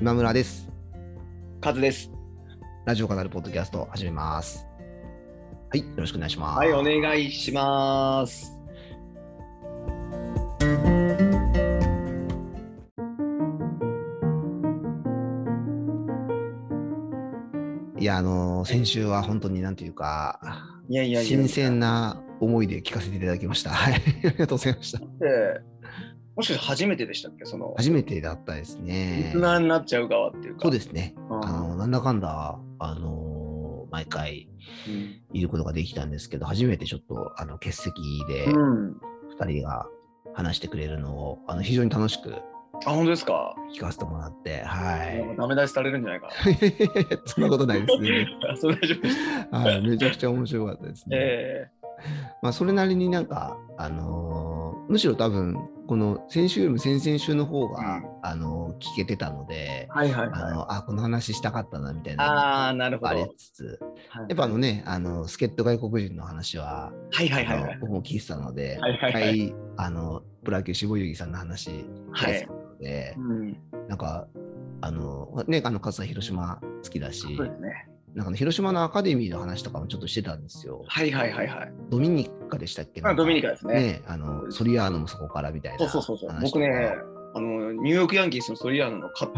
今村です。カズです。ラジオカナルポッドキャスト始めます。はい、よろしくお願いします。はい、お願いします。いや、先週は本当になんていうか、新鮮な思いで聞かせていただきました。はい、ありがとうございました。もしかして初めてでしたっけ？その初めてだったですね。リスナーになっちゃう側っていうか。そうですね。なんだかんだ毎回言うことができたんですけど、初めてちょっと欠席で2人が話してくれるのを非常に楽しく。あ、本当ですか？聞かせてもらって、はい。ダメ出しされるんじゃないかな。そんなことないですね。それ大丈夫です。はい、めちゃくちゃ面白かったですね。まあそれなりになんかむしろ多分この先週よりも先々週の方が、聞けてたので、この話したかったなみたいなのがありつつ、やっぱね、助っ人外国人の話は僕も聞いてたので、一回プロ野球志望遊戯さんの話聞いてたので、なんか勝さん広島好きだし、なんか広島のアカデミーの話とかもちょっとしてたんですよ。ドミニカでしたっけ？ドミニカですね。ソリアーノもそこからみたいな。そう。僕ね、ニューヨークヤンキースのソリアーノの買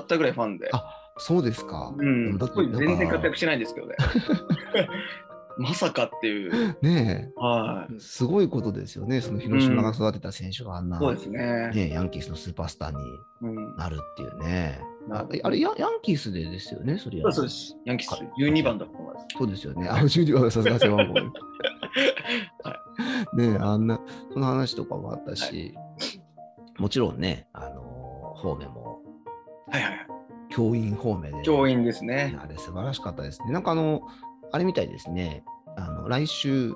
ったぐらいファンで。あ、そうですか。全然活躍しないんですけどね。まさかっていう。ねえ。はい。すごいことですよね。その広島が育てた選手があんな、ヤンキースのスーパースターになるっていうね。あれヤンキースでですよね、それは。そうです。ヤンキース12番だと思います。そうですよね。12番はさすが背番号。ね、その話とかもあったし、もちろんね、方面も、教員方面で。教員ですね。あれ素晴らしかったですね。なんかあれみたいですね。来週、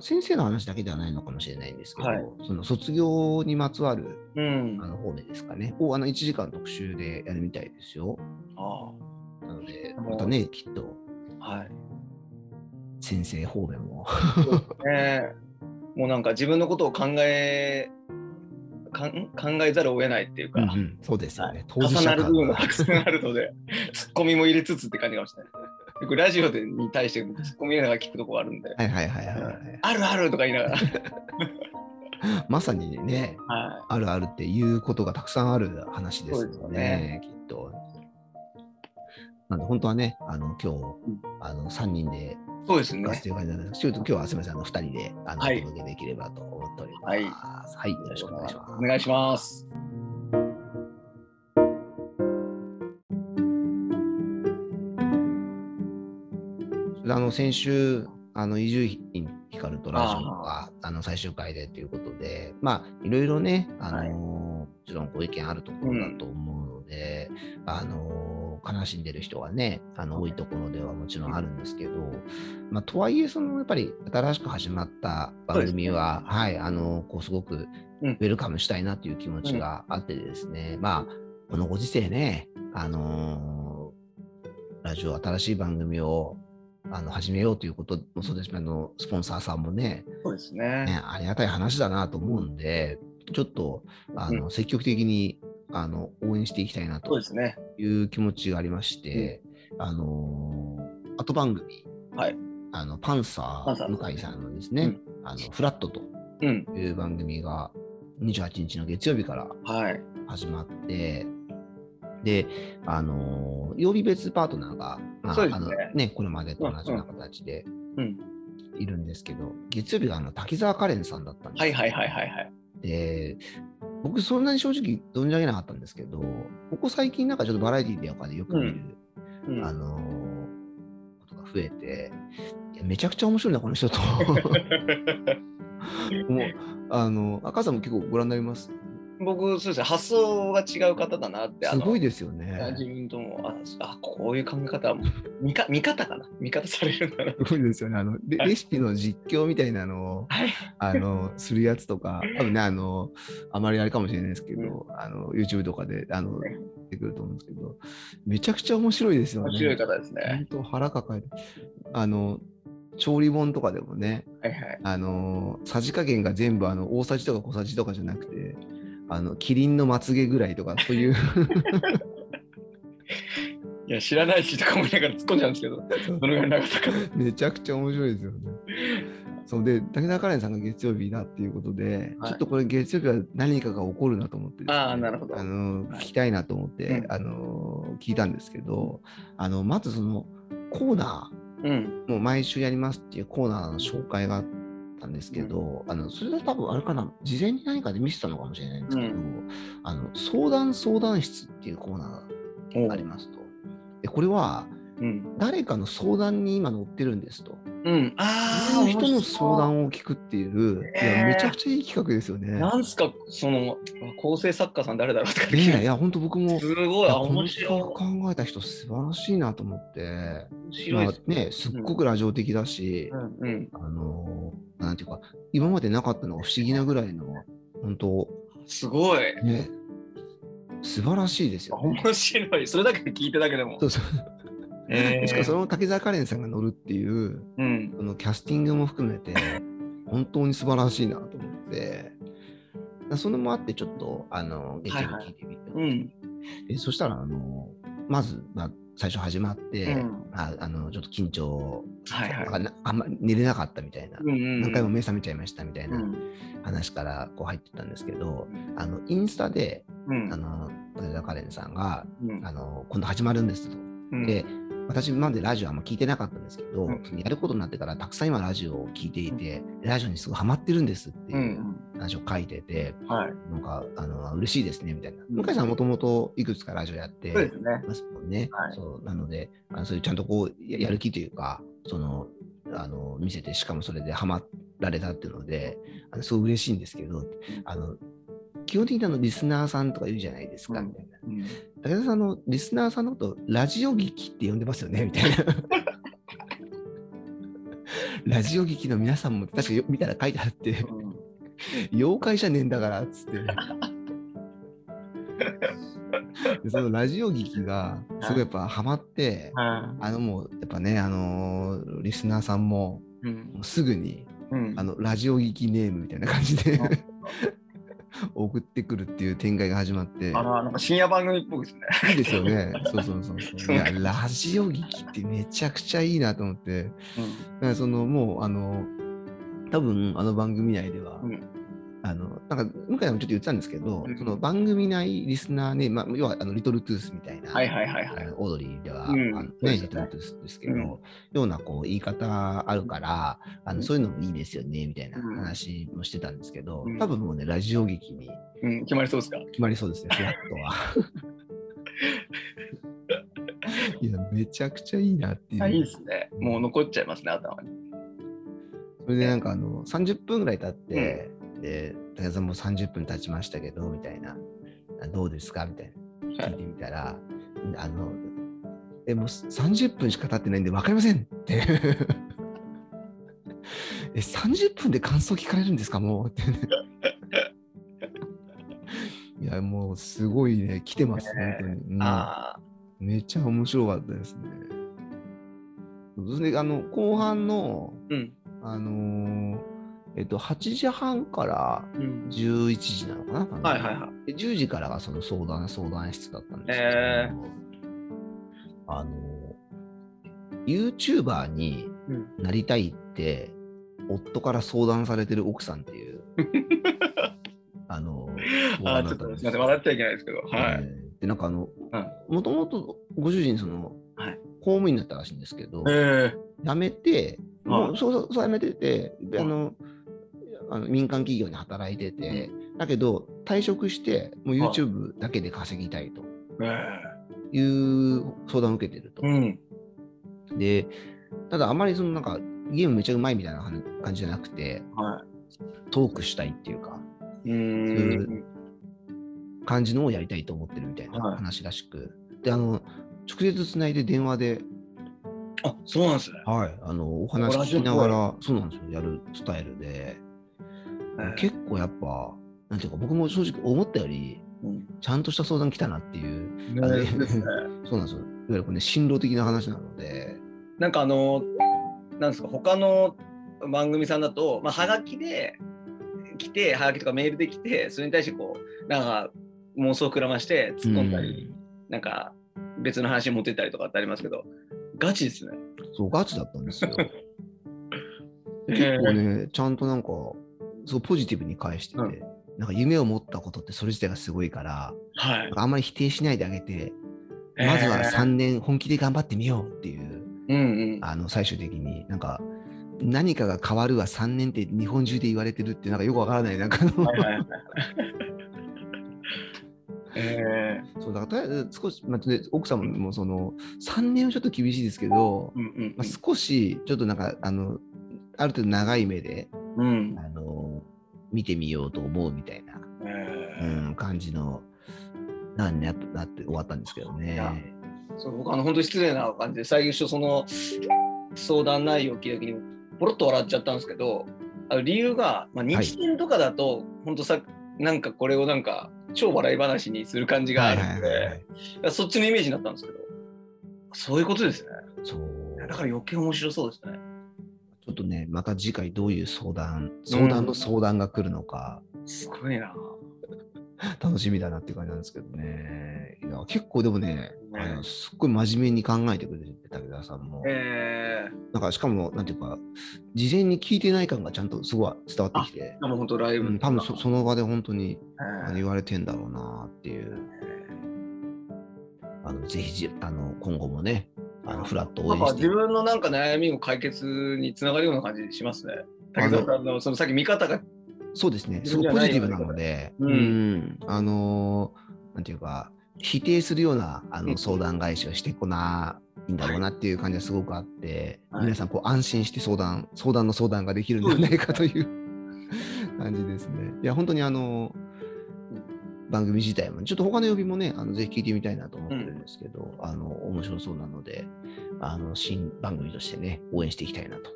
先生の話だけではないのかもしれないんですけど、その卒業にまつわる方面ですかね、を1時間特集でやるみたいですよ。なので、またね、きっと、先生方面も。もうなんか自分のことを考えざるを得ないっていうか、そうですよね。重なる部分がたくさんあるので、ツッコミも入れつつって感じかもしれない。よくラジオに対してツッコミ入れながら聞くとこがあるんで、あるあるとか言いながら。まさにね、あるあるっていうことがたくさんある話ですよね、きっと。なんで本当はね、今日3人で行かせていただいたんですけど、今日はすみません、2人でお届けできればと思っております。はい、よろしくお願いします。お願いします。先週伊集院光とラジオが最終回でということで、まあいろいろね、もちろんご意見あるところだと思うので、悲しんでる人がね、多いところではもちろんあるんですけど、まあとはいえ、そのやっぱり新しく始まった番組は、すごくウェルカムしたいなという気持ちがあってですね、まあこのご時世ね、ラジオ新しい番組を始めようということもそうですし、スポンサーさんもね、ありがたい話だなと思うんで、ちょっと積極的に応援していきたいなという気持ちがありまして、後番組、パンサー向井さんのですね、フラットという番組が28日の月曜日から始まって、で、曜日別パートナーが、これまでと同じような形でいるんですけど、月曜日が滝沢カレンさんだったんですよ。で、僕そんなに正直存じ上げなかったんですけど、ここ最近なんかちょっとバラエティーとかでよく見る、ことが増えて、いや、めちゃくちゃ面白いな、この人と。もう赤さんも結構ご覧になります？僕、そうですね、発想が違う方だなって。すごいですよね。自分とも、こういう考え方、見方かな、見方されるんだな。すごいですよね。レシピの実況みたいなのを、するやつとか、多分ね、あまりあれかもしれないですけど、YouTube とかで、出てくると思うんですけど、めちゃくちゃ面白いですよね。面白い方ですね。本当、腹抱える。調理本とかでもね、さじ加減が全部、大さじとか小さじとかじゃなくて、キリンのまつげぐらいとか、そういういや知らないしとか思いながら突っ込んじゃうんですけどどのぐらい長さかめちゃくちゃ面白いですよねそうで滝沢カレンさんが月曜日だっていうことで、はい、ちょっとこれ月曜日は何かが起こるなと思ってですね、あ、なるほど、聞きたいなと思って、はい、聞いたんですけど、まずそのコーナー、うん、もう毎週やりますっていうコーナーの紹介があったんですけど、うん、それは多分あれかな、事前に何かで見せたのかもしれないんですけど、うん、相談室っていうコーナーがありますと。でこれは、うん、誰かの相談に今乗ってるんですと、うん、あの人の相談を聞くっていう、いやめちゃくちゃいい企画ですよね。なんすかその構成作家さん誰だろうとか、いや本当僕もすごい面白い考えた人素晴らしいなと思って、面白いですね、まあね、すっごくラジオ的だし、うんうん、なんていうか今までなかったのが不思議なぐらいの本当すごい、ね、素晴らしいですよ、ね、面白い、それだけ聞いただけでもそうそうしかもその滝沢カレンさんが乗るっていう、うん、キャスティングも含めて本当に素晴らしいなと思ってそれもあってちょっと月曜日聞いてみて、はいはい、うん、そしたらまず、まあ、最初始まって、うん、ちょっと緊張、はいはい、あんま寝れなかったみたいな、うんうん、何回も目覚めちゃいましたみたいな話からこう入ってたんですけど、うん、インスタで、うん、滝沢カレンさんが、うん、今度始まるんですと、うん、で私までラジオあんま聞いてなかったんですけど、うん、やることになってからたくさん今ラジオを聞いていて、うん、ラジオにすごいハマってるんですっていう話を書いてて、うん、なんか嬉しいですねみたいな、うん、向井さんはもともといくつかラジオやってますもんね、はい、そうなのでそういうちゃんとこうやる気というかその見せて、しかもそれでハマられたっていうのですごい嬉しいんですけど、基本的にリスナーさんとか言うじゃないですかみたいな、うんうん、武田さんのリスナーさんのことラジオ劇って呼んでますよねみたいなラジオ劇の皆さんも確か見たら書いてあって、うん、妖怪じゃねえんだからっつってでそのラジオ劇がすごいやっぱハマって、うん、もうやっぱねリスナーさんも、うん、すぐに、うん、ラジオ劇ネームみたいな感じで、うん送ってくるっていう展開が始まって、なんか深夜番組っぽいですねいいですよねそういやラジオ劇ってめちゃくちゃいいなと思って、うん、だからもう多分番組内では、うん、なんか向井さんもちょっと言ってたんですけど、うん、その番組内リスナーね、まあ、要はリトルトゥースみたいな、はいはいはいはい、オードリーでは、うん、ね、リトルトゥースですけど、うん、ようなこう言い方あるから、うん、そういうのもいいですよねみたいな話もしてたんですけど、うん、多分もうねラジオ劇に、うん、決まりそうですか？決まりそうですね、やっとは。いやめちゃくちゃいいなっていう。いいですね。もう残っちゃいますね頭に。それでなんか30分ぐらい経って。うんで「武田さんもう30分経ちましたけど」みたいな「どうですか？」みたいな聞いてみたら「はい、もう30分しか経ってないんで分かりません」って30分で感想聞かれるんですかもうっていやもうすごいね来てますね本当に、あ、めっちゃ面白かったですね。それで後半の、うん、8時半から11時なのかな、うん、はいはいはい、で10時からがその相談室だったんですけど、YouTuber になりたいって、うん、夫から相談されてる奥さんっていうちょっと待って笑っちゃいけないですけど、はい、でなんかもともとご主人その、はい、公務員だったらしいんですけど、辞めてもうそう辞めてて、で民間企業に働いてて、だけど退職してもう YouTube だけで稼ぎたいという相談を受けてると、うん、でただあまりなんかゲームめちゃうまいみたいな感じじゃなくて、はい、トークしたいっていうか、そういう感じのをやりたいと思ってるみたいな話らしく、はい、で直接つないで電話で、あ、そうなんですね、はい、お話聞きながら、そうなんですよ、やるスタイルで、結構やっぱなんていうか僕も正直思ったより、うん、ちゃんとした相談来たなっていう、ですね、そうなんですよ、いわゆるこれ、ね、心労的な話なので、なんかなんですか他の番組さんだと、まあ、はがきで来て、はがきとかメールで来て、それに対してこうなんか妄想を膨らまして突っ込んだり、うん、なんか別の話に持ってったりとかってありますけど、ガチですね。そう、ガチだったんですよ。結構ね、ちゃんとなんかそうポジティブに返してて、うん、なんか夢を持ったことってそれ自体がすごいから、はい、あんまり否定しないであげて、まずは3年本気で頑張ってみようっていう、うんうん、最終的になんか何かが変わるは3年って日本中で言われてるって、なんかよくわからないなんかの、はいはいはいそうだから少し、まあ、奥様もその3年はちょっと厳しいですけど、うんうんうん、まあ、少しちょっとなんかある程度長い目で、うん、見てみようと思うみたいな、うん、感じの何になって終わったんですけどね。そう僕本当に失礼な感じで最初その相談内容を聞いた時にポロッと笑っちゃったんですけど、理由が、まあ、日展とかだと、はい、本当さなんかこれをなんか超笑い話にする感じがあるので、はいはいはいはい、そっちのイメージになったんですけど、そういうことですね。そうだから余計面白そうですね。ちょっとね、また次回どういう相談が来るのか、うん、すごいな楽しみだなっていう感じなんですけどね。いや結構でもね、すっごい真面目に考えてくれて武田さんも、なんかしかもなんていうか事前に聞いてない感がちゃんとすごい伝わってきて、本当ライブ、うん、多分 その場で本当に言われてんだろうなっていう、ぜひ今後もねフラット応援して、自分のなんか悩みを解決につながるような感じしますね。武田さん そのさっき見方がそうですね、すごくポジティブなので、うんうん、なんていうか否定するような相談返しをしてこないんだろうなっていう感じがすごくあって、はい、皆さんこう安心して相談の相談ができるんじゃないかという感じですね。いや本当に番組自体もちょっと他の曜日もねぜひ聞いてみたいなと思ってるんですけど、うん、面白そうなので新番組としてね応援していきたいなと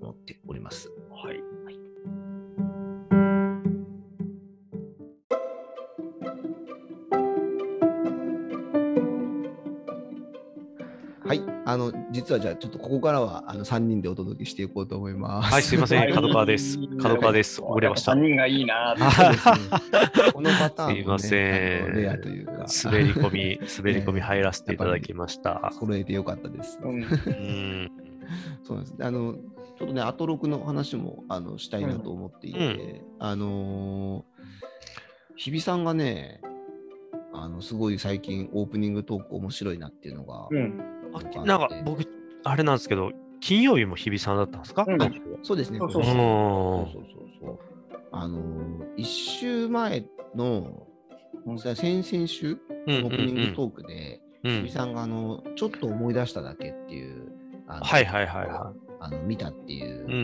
思っております。はいはい、実はじゃあちょっとここからは3人でお届けしていこうと思います。はい、すいません、角川です。角川です。遅れました。3人がいいなです、ね、このパターンも、ね、すいません、レアというか滑り込み入らせていただきました、揃えてよかったです、うん、そうです。ちょっとねアトロクの話もしたいなと思っていて、うん、日比さんがねすごい最近オープニングトーク面白いなっていうのが、うんなんか僕あれなんですけど、金曜日も日比さんだったんですか？うん、そうですね。1週前の先々週のオープニングトークで、うんうんうん、日比さんがちょっと思い出しただけっていうはいはいはいはい見たってい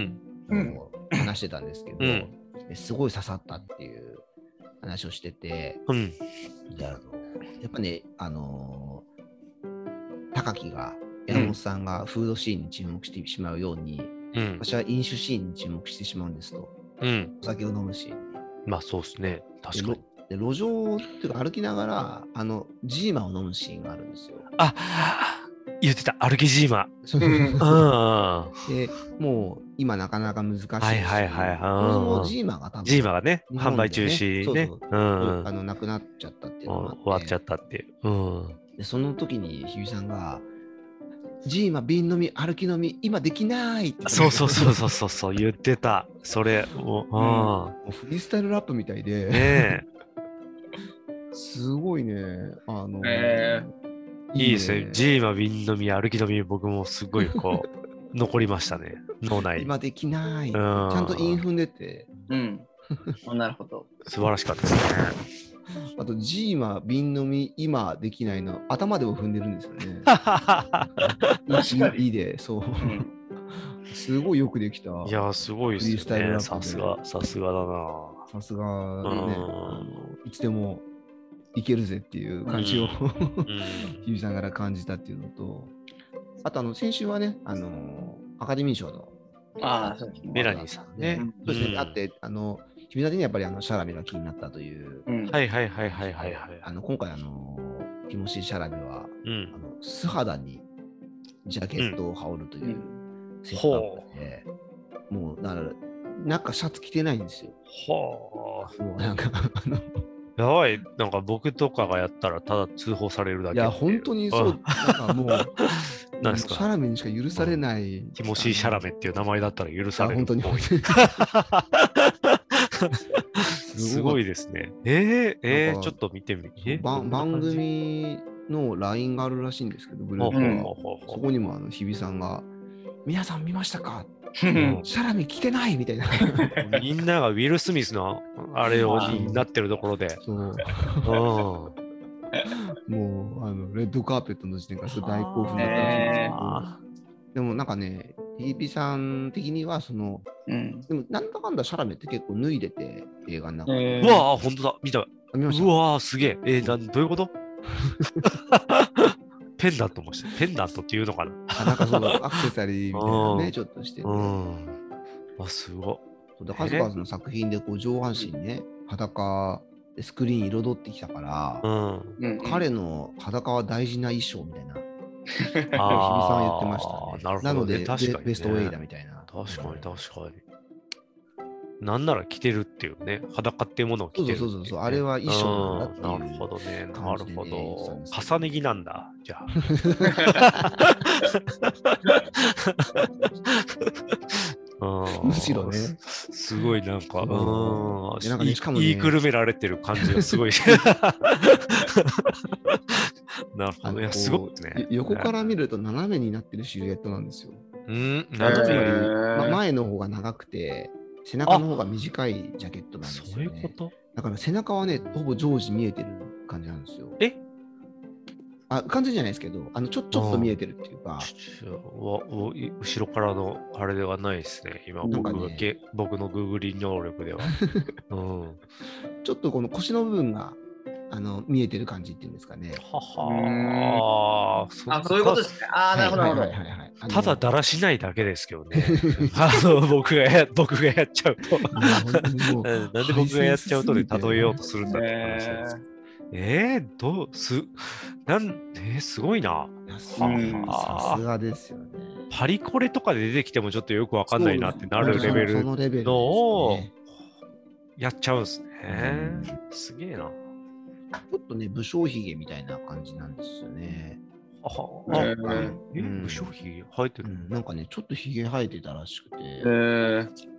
うのを話してたんですけど、うんうん、すごい刺さったっていう話をしてて、うん、でやっぱね高木が山本さんがフードシーンに注目してしまうように、うん、私は飲酒シーンに注目してしまうんですと、うん、お酒を飲むシーン、まあそうですね、確かにで路上っていうか歩きながらジーマを飲むシーンがあるんですよ。あ、言ってた、歩きジーマでもう今なかなか難しいし、はいはいはいはい、ジーマが多分ジーマがね販売中止ね、そうそう、うん、なくなっちゃったっていうのがあって終わっちゃったっていう、うんでその時に日比さんがジーマ瓶飲み歩き飲み今できないってそう言ってたそれを、うん、もうフリースタイルラップみたいで、ね、すごいねいいですね、ジーマ瓶飲み歩き飲み僕もすごいこう残りましたね脳内今できない、うん、ちゃんと韻踏んでて、うんなるほど素晴らしかったですね。あとジーマ瓶飲み今できないの頭でも踏んでるんですよね。確かにいいでそう、うん、すごいよくできた。いやすごいですね。さすがだな。さすがね、いつでもいけるぜっていう感じを、うんうん、日比さんから感じたっていうのと、あと先週はねアカデミー賞のメラニーさんね、うん、そうですね、うん、あって君たちにやっぱりシャラメが気になったという、うん、はいはいはいはいはい、はい、今回ティモシー・シャラメは、うん、素肌にジャケットを羽織るというセットアップで、うんうん、もうだから中シャツ着てないんですよ。はあ。もうなんかやばい、なんか僕とかがやったらただ通報されるだけ。いや本当にそう、なんかもうなんですか、シャラメにしか許されない、うん、ティモシー・シャラメっていう名前だったら許される。本当にすごいですね。ちょっと見てみる。番組の LINE があるらしいんですけど、ブループのそこにも日比さんが皆さん見ましたか、うん、シャラメ聞けないみたいなみんながウィル・スミスのあれをになってるところでそうもうレッドカーペットの時点から大興奮だったらしいんですけど、でもなんかね、ヒーピーさん的にはその、うん、でもなんだかんだシャラメって結構脱いでて映画の中で、うわー本当だ、見た、見ました、うわーすげえ、どういうことペンダントもして、ペンダントっていうのかな、なんかそうだアクセサリーみたいなのねちょっとしてて、あすごい、数々の作品でこう上半身ね裸スクリーン彩ってきたから、うん、彼の裸は大事な衣装みたいな、日比さんは言ってましたね。なので、ベストウェイだみたいな。確かに確かに。なんなら着てるっていうね、裸っていうものを着てる。そうそうそう、あれは衣装なんだっていう。なるほどね、なるほど。重ね着なんだ、じゃあ。むしろね、すごいなんか、言いくるめられてる感じがすごい。なるほど、いやすごいね。横から見ると斜めになってるシルエットなんですよ。斜めより、前の方が長くて、背中の方が短いジャケットなんですよね。そういうこと？だから背中はね、ほぼ常時見えてる感じなんですよ。あ、完全じゃないですけど、ちょっと見えてるっていうか、後ろからのあれではないですね、今、僕のグーグリ能力では。ちょっとこの腰の部分が見えてる感じっていうんですかね。そういうことですね。なるほど、なるほど。ただだらしないだけですけどね。僕がやっちゃうと。なんで僕がやっちゃうとで例えようとするんだって話ですけど。すごいな。さすがですよね。パリコレとかで出てきてもちょっとよくわかんないなってなるレベルのをやっちゃうんですね。すげえな。ちょっとね、武将髭みたいな感じなんですよね。武将髭生えてる？なんかね、ちょっと髭生えてたらしくて。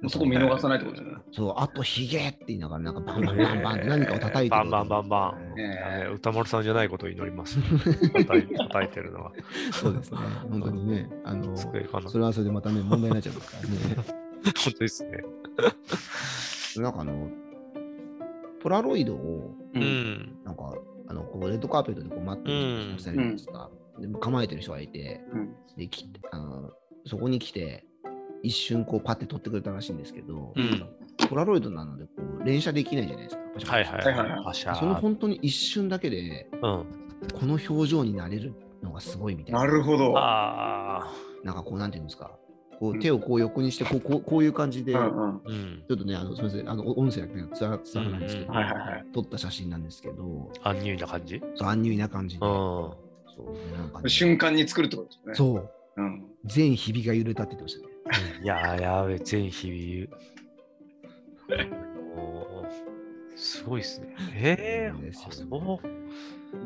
そこ見逃さないってことじゃない？そう、あと髭って言いながら、なんかバンバンバンバンって何かを叩いてる。バンバンバンバン。歌丸さんじゃないことを祈ります。叩いてるのは。そうですね。本当にね、それはそれでまたね、問題になっちゃうからね。本当ですね。なんかポラロイドを、なんか、こうレッドカーペットでこうマットにしてるんですか。で構えてる人がいて、でそこに来て一瞬こうパッて撮ってくれたらしいんですけど、ポラロイドなのでこう連写できないじゃないですか。はいはい。その本当に一瞬だけで、この表情になれるのがすごいみたいな。なるほど。なんかこうなんていうんですか。こう手をこう横にしてこういう感じで、ちょっとねすみません音声だけが伝わらないんですけど、撮った写真なんですけど、安入な感じ。そう安入な感じで。瞬間に作るってことですね。そう。全日々が揺れたって言ってましたね。いやーやべえ、全日々。すごいですね。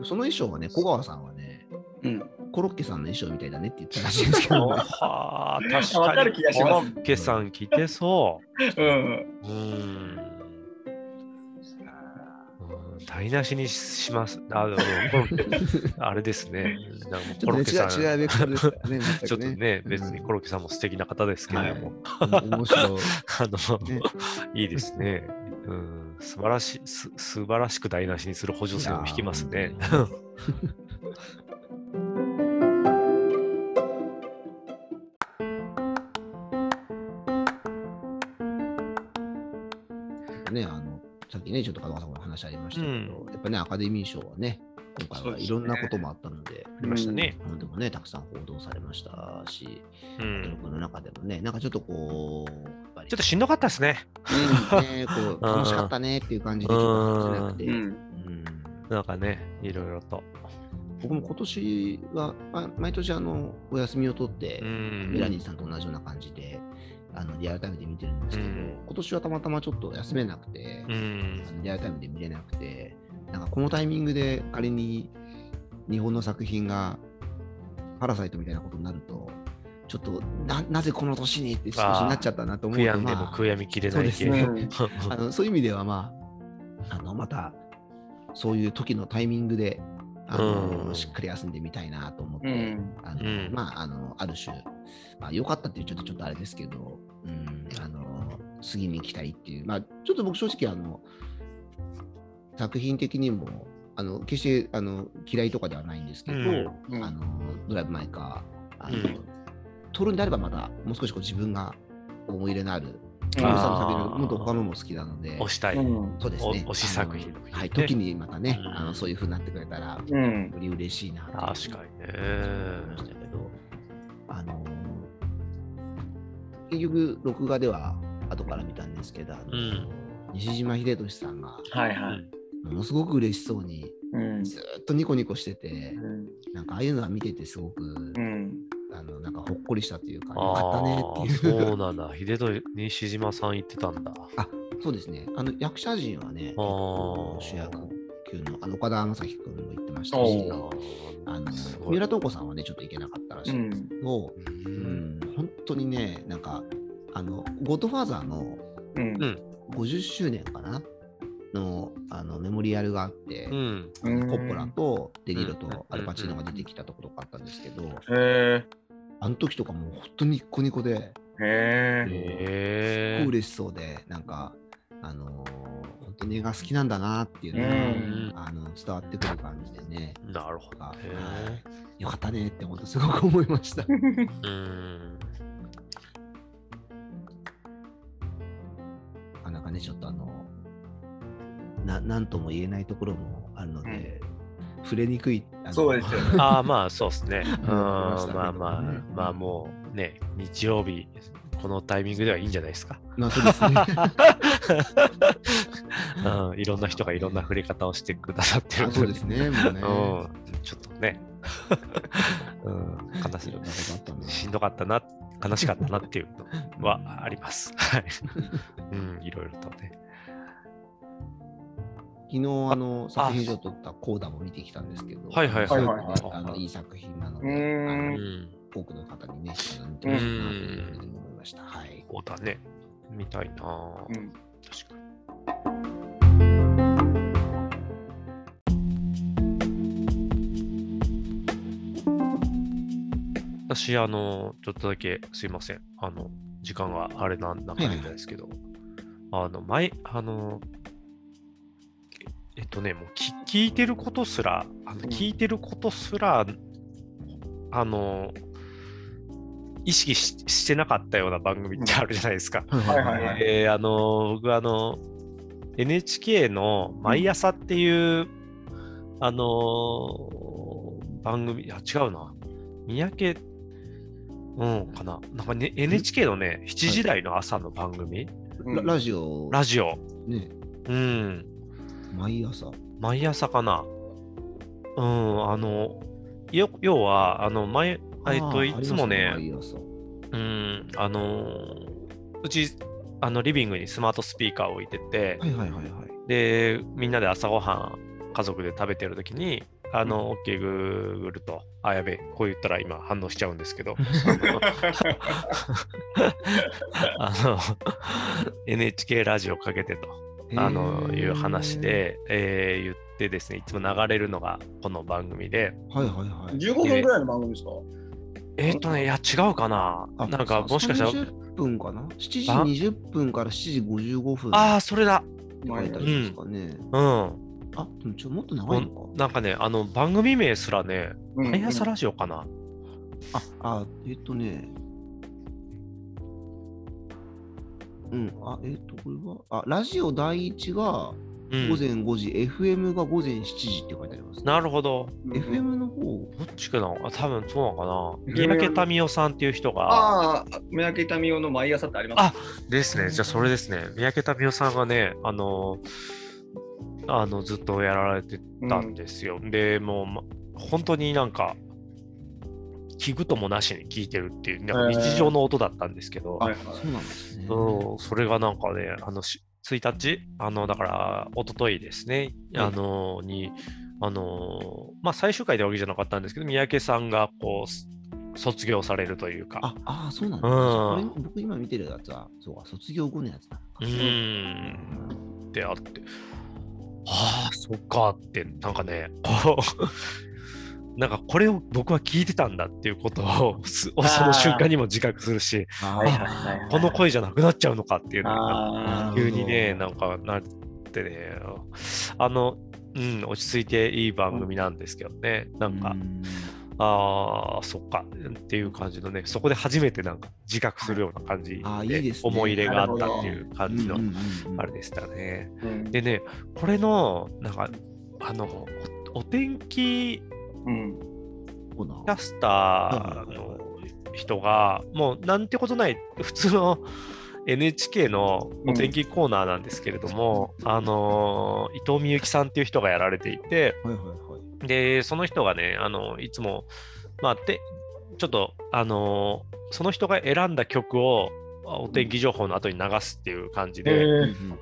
その衣装はね、小川さんはね、コロッケさんの衣装みたいだねって言ったらしいんですけど。はあ、確かに。コロッケさん着てそう。台無しにします。あれですね。コロッケさん。ちょっとね、別にコロッケさんも素敵な方ですけれども。面白い。いいですね。素晴らしく台無しにする補助線を引きますね。さっきね、ちょっと門川さんの話ありましたけど、やっぱね、アカデミー賞はね、今回はいろんなこともあったので、ありましたね。でもね、たくさん報道されましたし、僕の中でもね、なんかちょっとこう、ちょっとしんどかったですね。楽しかったねっていう感じで、ちょっとじゃなくて、なんかね、いろいろと。僕も今年は、毎年お休みを取って、メラニーさんと同じような感じで、リアルタイムで見てるんですけど、今年はたまたまちょっと休めなくて、リアルタイムで見れなくて、このタイミングで仮に日本の作品がパラサイトみたいなことになると、ちょっと なぜこの年にって少しなっちゃったなと思うと、まあ、悔やみきれないけど、そうですね、そういう意味では、まあ、またそういう時のタイミングでしっかり休んでみたいなと思って、まあ、ある種、まあ、良かったっていうちょっとあれですけど、次に行きたいっていう、まあ、ちょっと僕正直作品的にも決して嫌いとかではないんですけど、ドライブ・マイ・カー撮るんであればまだもう少しこう自分が思い入れのあるもっと他のも好きなので推したい、そうですね、推し作品、はい、時にまたね、そういう風になってくれたらより嬉しいなと思いましたけど、結局録画では後から見たんですけど、西島秀俊さんが、はいはい、ものすごく嬉しそうに、ずっとニコニコしてて、なんかああいうのは見ててすごく、なんかほっこりしたというか、よかったねっていう。そうなんだ、秀俊、西島さん言ってたんだ。あ、そうですね。役者陣はね、主役級の岡田将生君も言ってましたし、三浦透子さんはねちょっといけなかったらしいんですけど、本当にね、なんかゴッドファーザーの、50周年かなのメモリアルがあって、コッポラとデ・ニーロとアルパチーノが出てきたところがあったんですけど、あの時とかもう本当にニッコニコで、すっごい嬉しそうで、なんか本当に映画好きなんだなっていうのが、伝わってくる感じでね、なるほど、よかったねって本当すごく思いました。なんかね、ちょっとなんとも言えないところもあるので、触れにくい、そうですよね。まあそうですね。まあもうね、日曜日このタイミングではいいんじゃないですか。まあそうですね。いろんな人がいろんな触れ方をしてくださってるので、そうですね。もうね、ちょっとね、悲しい、しんどかったな、悲しかったなっていうのはあります。はい。いろいろとね。昨日作品賞を取ったコーダも見てきたんですけど、いい作品なので、多くの方にね、見てほしいなと思いました。はい。コーダね、見たいなぁ。確かに。私、ちょっとだけすいません。時間があれなんだかんですけど、もう聞いてることすら、意識 してなかったような番組ってあるじゃないですか。僕NHK の毎朝っていう、番組、あ、違うな。三宅、かな。なんかね、NHK のね、7時台の朝の番組。ラジオ。ね。毎朝かな。要はいつもね、うちリビングにスマートスピーカーを置いてて、でみんなで朝ごはん家族で食べてる時にOK グーグルと、あ、やべえ、こう言ったら今反応しちゃうんですけど、NHK ラジオかけてと。いう話で、言ってですね、いつも流れるのがこの番組で、15分ぐらいの番組ですか？いや違うかな、なんかもしかしたら30分かな、7時20分から7時55分。ああ、それだ。前だですかね。あ、でももっと長いのか。なんかね、番組名すらね、毎朝ラジオかな。これはラジオ第1が午前5時、FM が午前7時って書いてあります、ね。なるほど。FM の方どっちかな、多分そうなのかな。三宅民夫さんっていう人が。三宅民夫の毎朝ってありますか？あ、ですね。じゃあそれですね。三宅民夫さんがね、ずっとやられてたんですよ。で、もう、本当になんか、聞くともなしに聞いてるっていう、なんか日常の音だったんですけど、それがなんかね、1日だから一昨日ですね、に最終回でわけじゃなかったんですけど、三宅さんがこう卒業されるというか。ああ、そうなんだ、ね、うん、僕今見てるやつはそうか、卒業後のやつだ。であって、ああそっかってなんかねなんかこれを僕は聞いてたんだっていうことをその瞬間にも自覚するし、この声じゃなくなっちゃうのかっていうのが急にね、なんかなってね、落ち着いていい番組なんですけどね、なんかああそっかっていう感じのね、そこで初めてなんか自覚するような感じで思い入れがあったっていう感じのあれでしたね。でね、これのなんかお天気キャスターの人がもうなんてことない普通の NHK のお天気コーナーなんですけれども、伊藤美幸さんっていう人がやられていて、でその人がねいつもちょっとその人が選んだ曲をお天気情報の後に流すっていう感じで、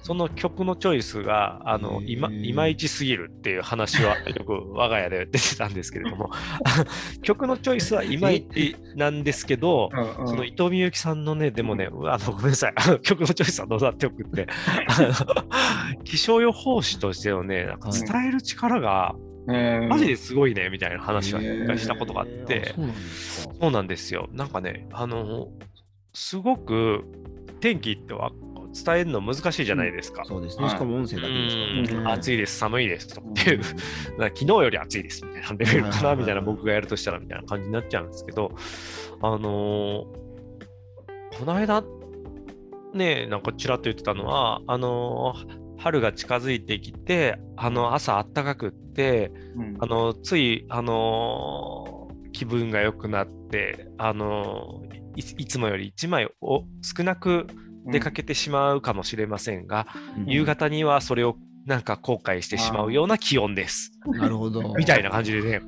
その曲のチョイスがいまいちすぎるっていう話はよく我が家で出てたんですけれども曲のチョイスはいまいちなんですけど、その伊藤美幸さんのね、でもね、ごめんなさい、曲のチョイスはどうだってよくって気象予報士としてのね、なんか伝える力がマジですごいねみたいな話はしたことがあって、そうなんですよ。なんかね、すごく天気っては伝えるの難しいじゃないですか。そうですね。しかも音声だけですから、暑いです、寒いですとっていう、昨日より暑いですみたいなレベルかなみたいな、僕がやるとしたらみたいな感じになっちゃうんですけど、この間ね、なんかちらっと言ってたのは春が近づいてきて朝あったかくって、つい気分が良くなっていつもより1枚を少なく出かけてしまうかもしれませんが、夕方にはそれをなんか後悔してしまうような気温です。なるほど。みたいな感じでね、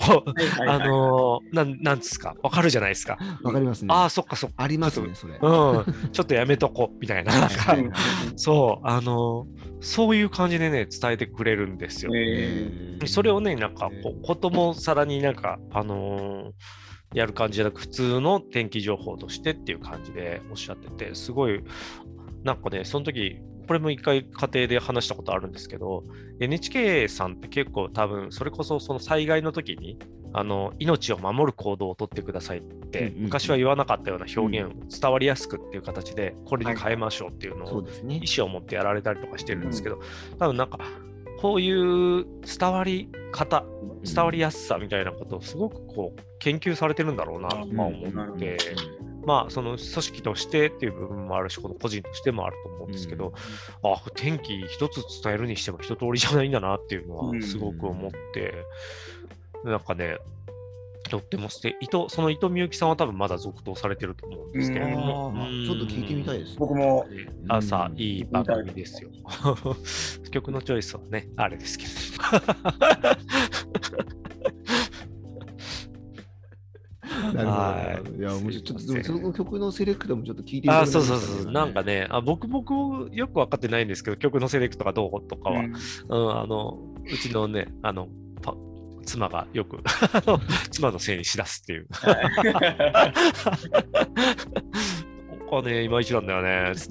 なんですか、わかるじゃないですか。わかりますね。ああ、そっかそっか。ありますね、それ。ちょっとやめとこうみたいな、なんかそうそういう感じでね伝えてくれるんですよ。それをね、なんかこともさらになんかやる感じじゃなく、普通の天気情報としてっていう感じでおっしゃってて、すごいなんかね、その時これも一回家庭で話したことあるんですけど、 NHK さんって結構多分それこそその災害の時に命を守る行動をとってくださいって昔は言わなかったような表現を伝わりやすくっていう形でこれに変えましょうっていうのを意思を持ってやられたりとかしてるんですけど、多分なんかこういう伝わり方、伝わりやすさみたいなことをすごくこう研究されてるんだろうなと思って、その組織としてっていう部分もあるし、この個人としてもあると思うんですけど、天気一つ伝えるにしても一通りじゃないんだなっていうのはすごく思って、なんかね、とってもその伊藤美幸さんは多分まだ続投されてると思うんですけれども、ちょっと聞いてみたいです。僕も朝いい番組ですよ曲のチョイスはねあれですけどなるほど。いや、もうちょっとでもその曲のセレクトもちょっと聞いてみたいですね。そうなんかね、僕よく分かってないんですけど、曲のセレクトがどうとかはうちのね妻がよく妻のせいにしだすっていうここはねいまいちなんだよねって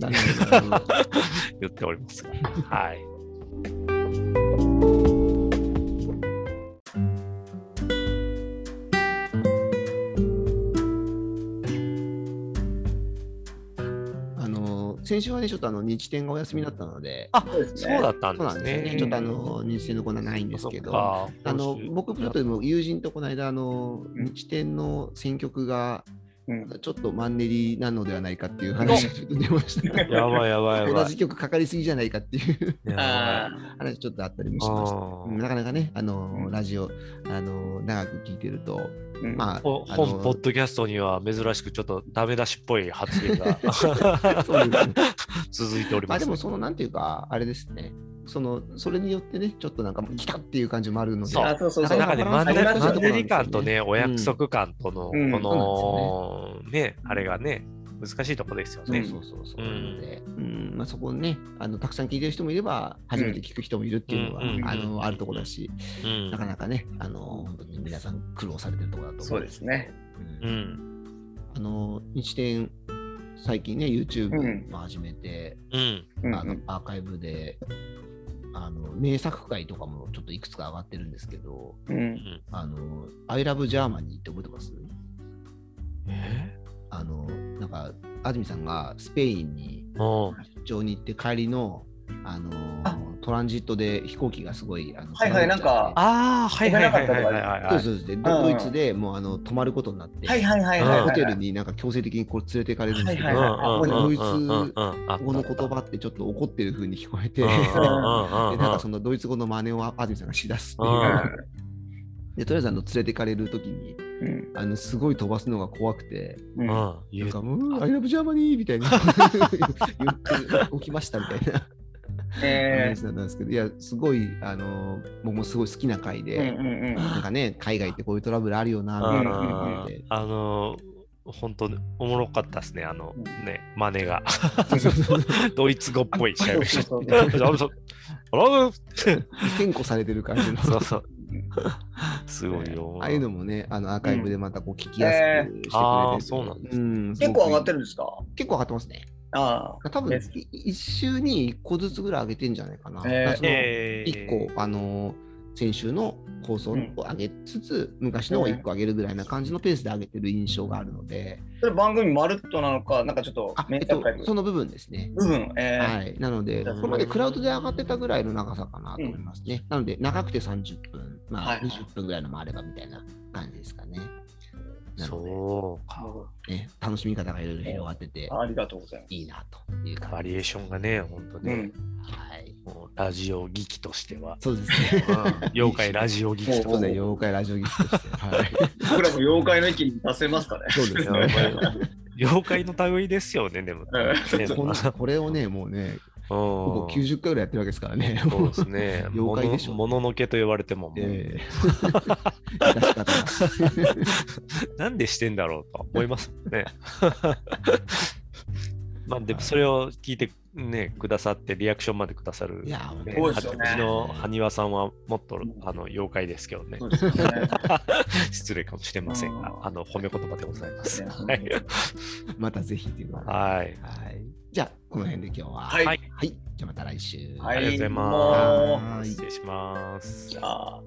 言っておりますが、はい先週はねちょっと日展がお休みだったので、そうだったんですね。ちょっと日展のコーナーないんですけど、僕ちょっとも友人とこの間日展の選曲がちょっとマンネリなのではないかっていう話がちょっと出ましたね。やばい。同じ曲かかりすぎじゃないかっていう話ちょっとあったりもしました。なかなかねラジオ長く聞いてると。本ポッドキャストには珍しくちょっとダメ出しっぽい発言が続いております。でもそのなんていうかあれですね、それによってねちょっとなんか来たっていう感じもあるので、なんかねマンネリ感とねお約束感とのこのねあれがね難しいところですよね。そこね、たくさん聞いてる人もいれば初めて聞く人もいるっていうのは、うん、あるところだし、うん、なかなかね、本当に皆さん苦労されてるところだと思う。そうですね、うんうん、日展最近ね YouTube も始めて、うん、アーカイブで名作会とかもちょっといくつか上がってるんですけど、うん、I love Germany って覚えてます？なんか安住さんがスペインに出張に行って帰りの、トランジットで飛行機がすごいはいはい、なんかああはいはいはいはいはいそうそうで、ドイツでもう泊まることになってはいはいはいはいホテルになんか強制的にこう連れていかれるんですけど、ドイツ語の言葉ってちょっと怒ってる風に聞こえてでなんかそのドイツ語の真似を安住さんがしだすっていうでとりあえず連れてかれるときに、うん、すごい飛ばすのが怖くて、うん、なんかもうアイラブジャーマニーみたいな言って起きましたみたいな話だったんですけど、いやすごい僕もすごい好きな回で、うんうんうん、なんかね海外ってこういうトラブルあるよなみたいなって本当におもろかったですね、ね、真似がドイツ語っぽいしゃべり転校されてる感じのそうそうすごいよ。ああいうのもね、アーカイブでまたこう聞きやすくしてくれて、そうなんです、うん。結構上がってるんですか？結構上がってますね。ああ、多分1週に1個ずつぐらい上げてんじゃないかな。1個先週の放送を上げつつ、うん、昔のを1個上げるぐらいな感じのペースで上げてる印象があるので、それ番組まるっとなのかなんかちょっとその部分ですね、はい、なのでこれまでクラウドで上がってたぐらいの長さかなと思いますね、うん、なので長くて30分、まあ、はい、20分ぐらいのもあればみたいな感じですかね。なのでそうか、ね、楽しみ方がいろいろ広がってて、ありがとうございます。いいなというかバリエーションがね本当ね、うん、はい、もうラジオ劇としてはそうですね、うん、妖怪ラジオ劇としてね、妖怪ラジオ劇として、はい、僕らも妖怪の域に出せますかね。そうですね妖怪の類ですよね。でもこれをねもうねほぼ90回ぐらいやってるわけですからね。そうですね。妖怪でしょ。もののけと言われてももう、なんでしてんだろうと思いますね。まあでもそれを聞いてねくださってリアクションまでくださる、ね、いやうちの埴輪さんはもっと妖怪ですけどね。失礼かもしれませんが、褒め言葉でございます。はい、またぜひということで。はい。じゃあこの辺で今日は、はい、はい、じゃあまた来週、はい、ありがとうございます。失礼します。じゃあ。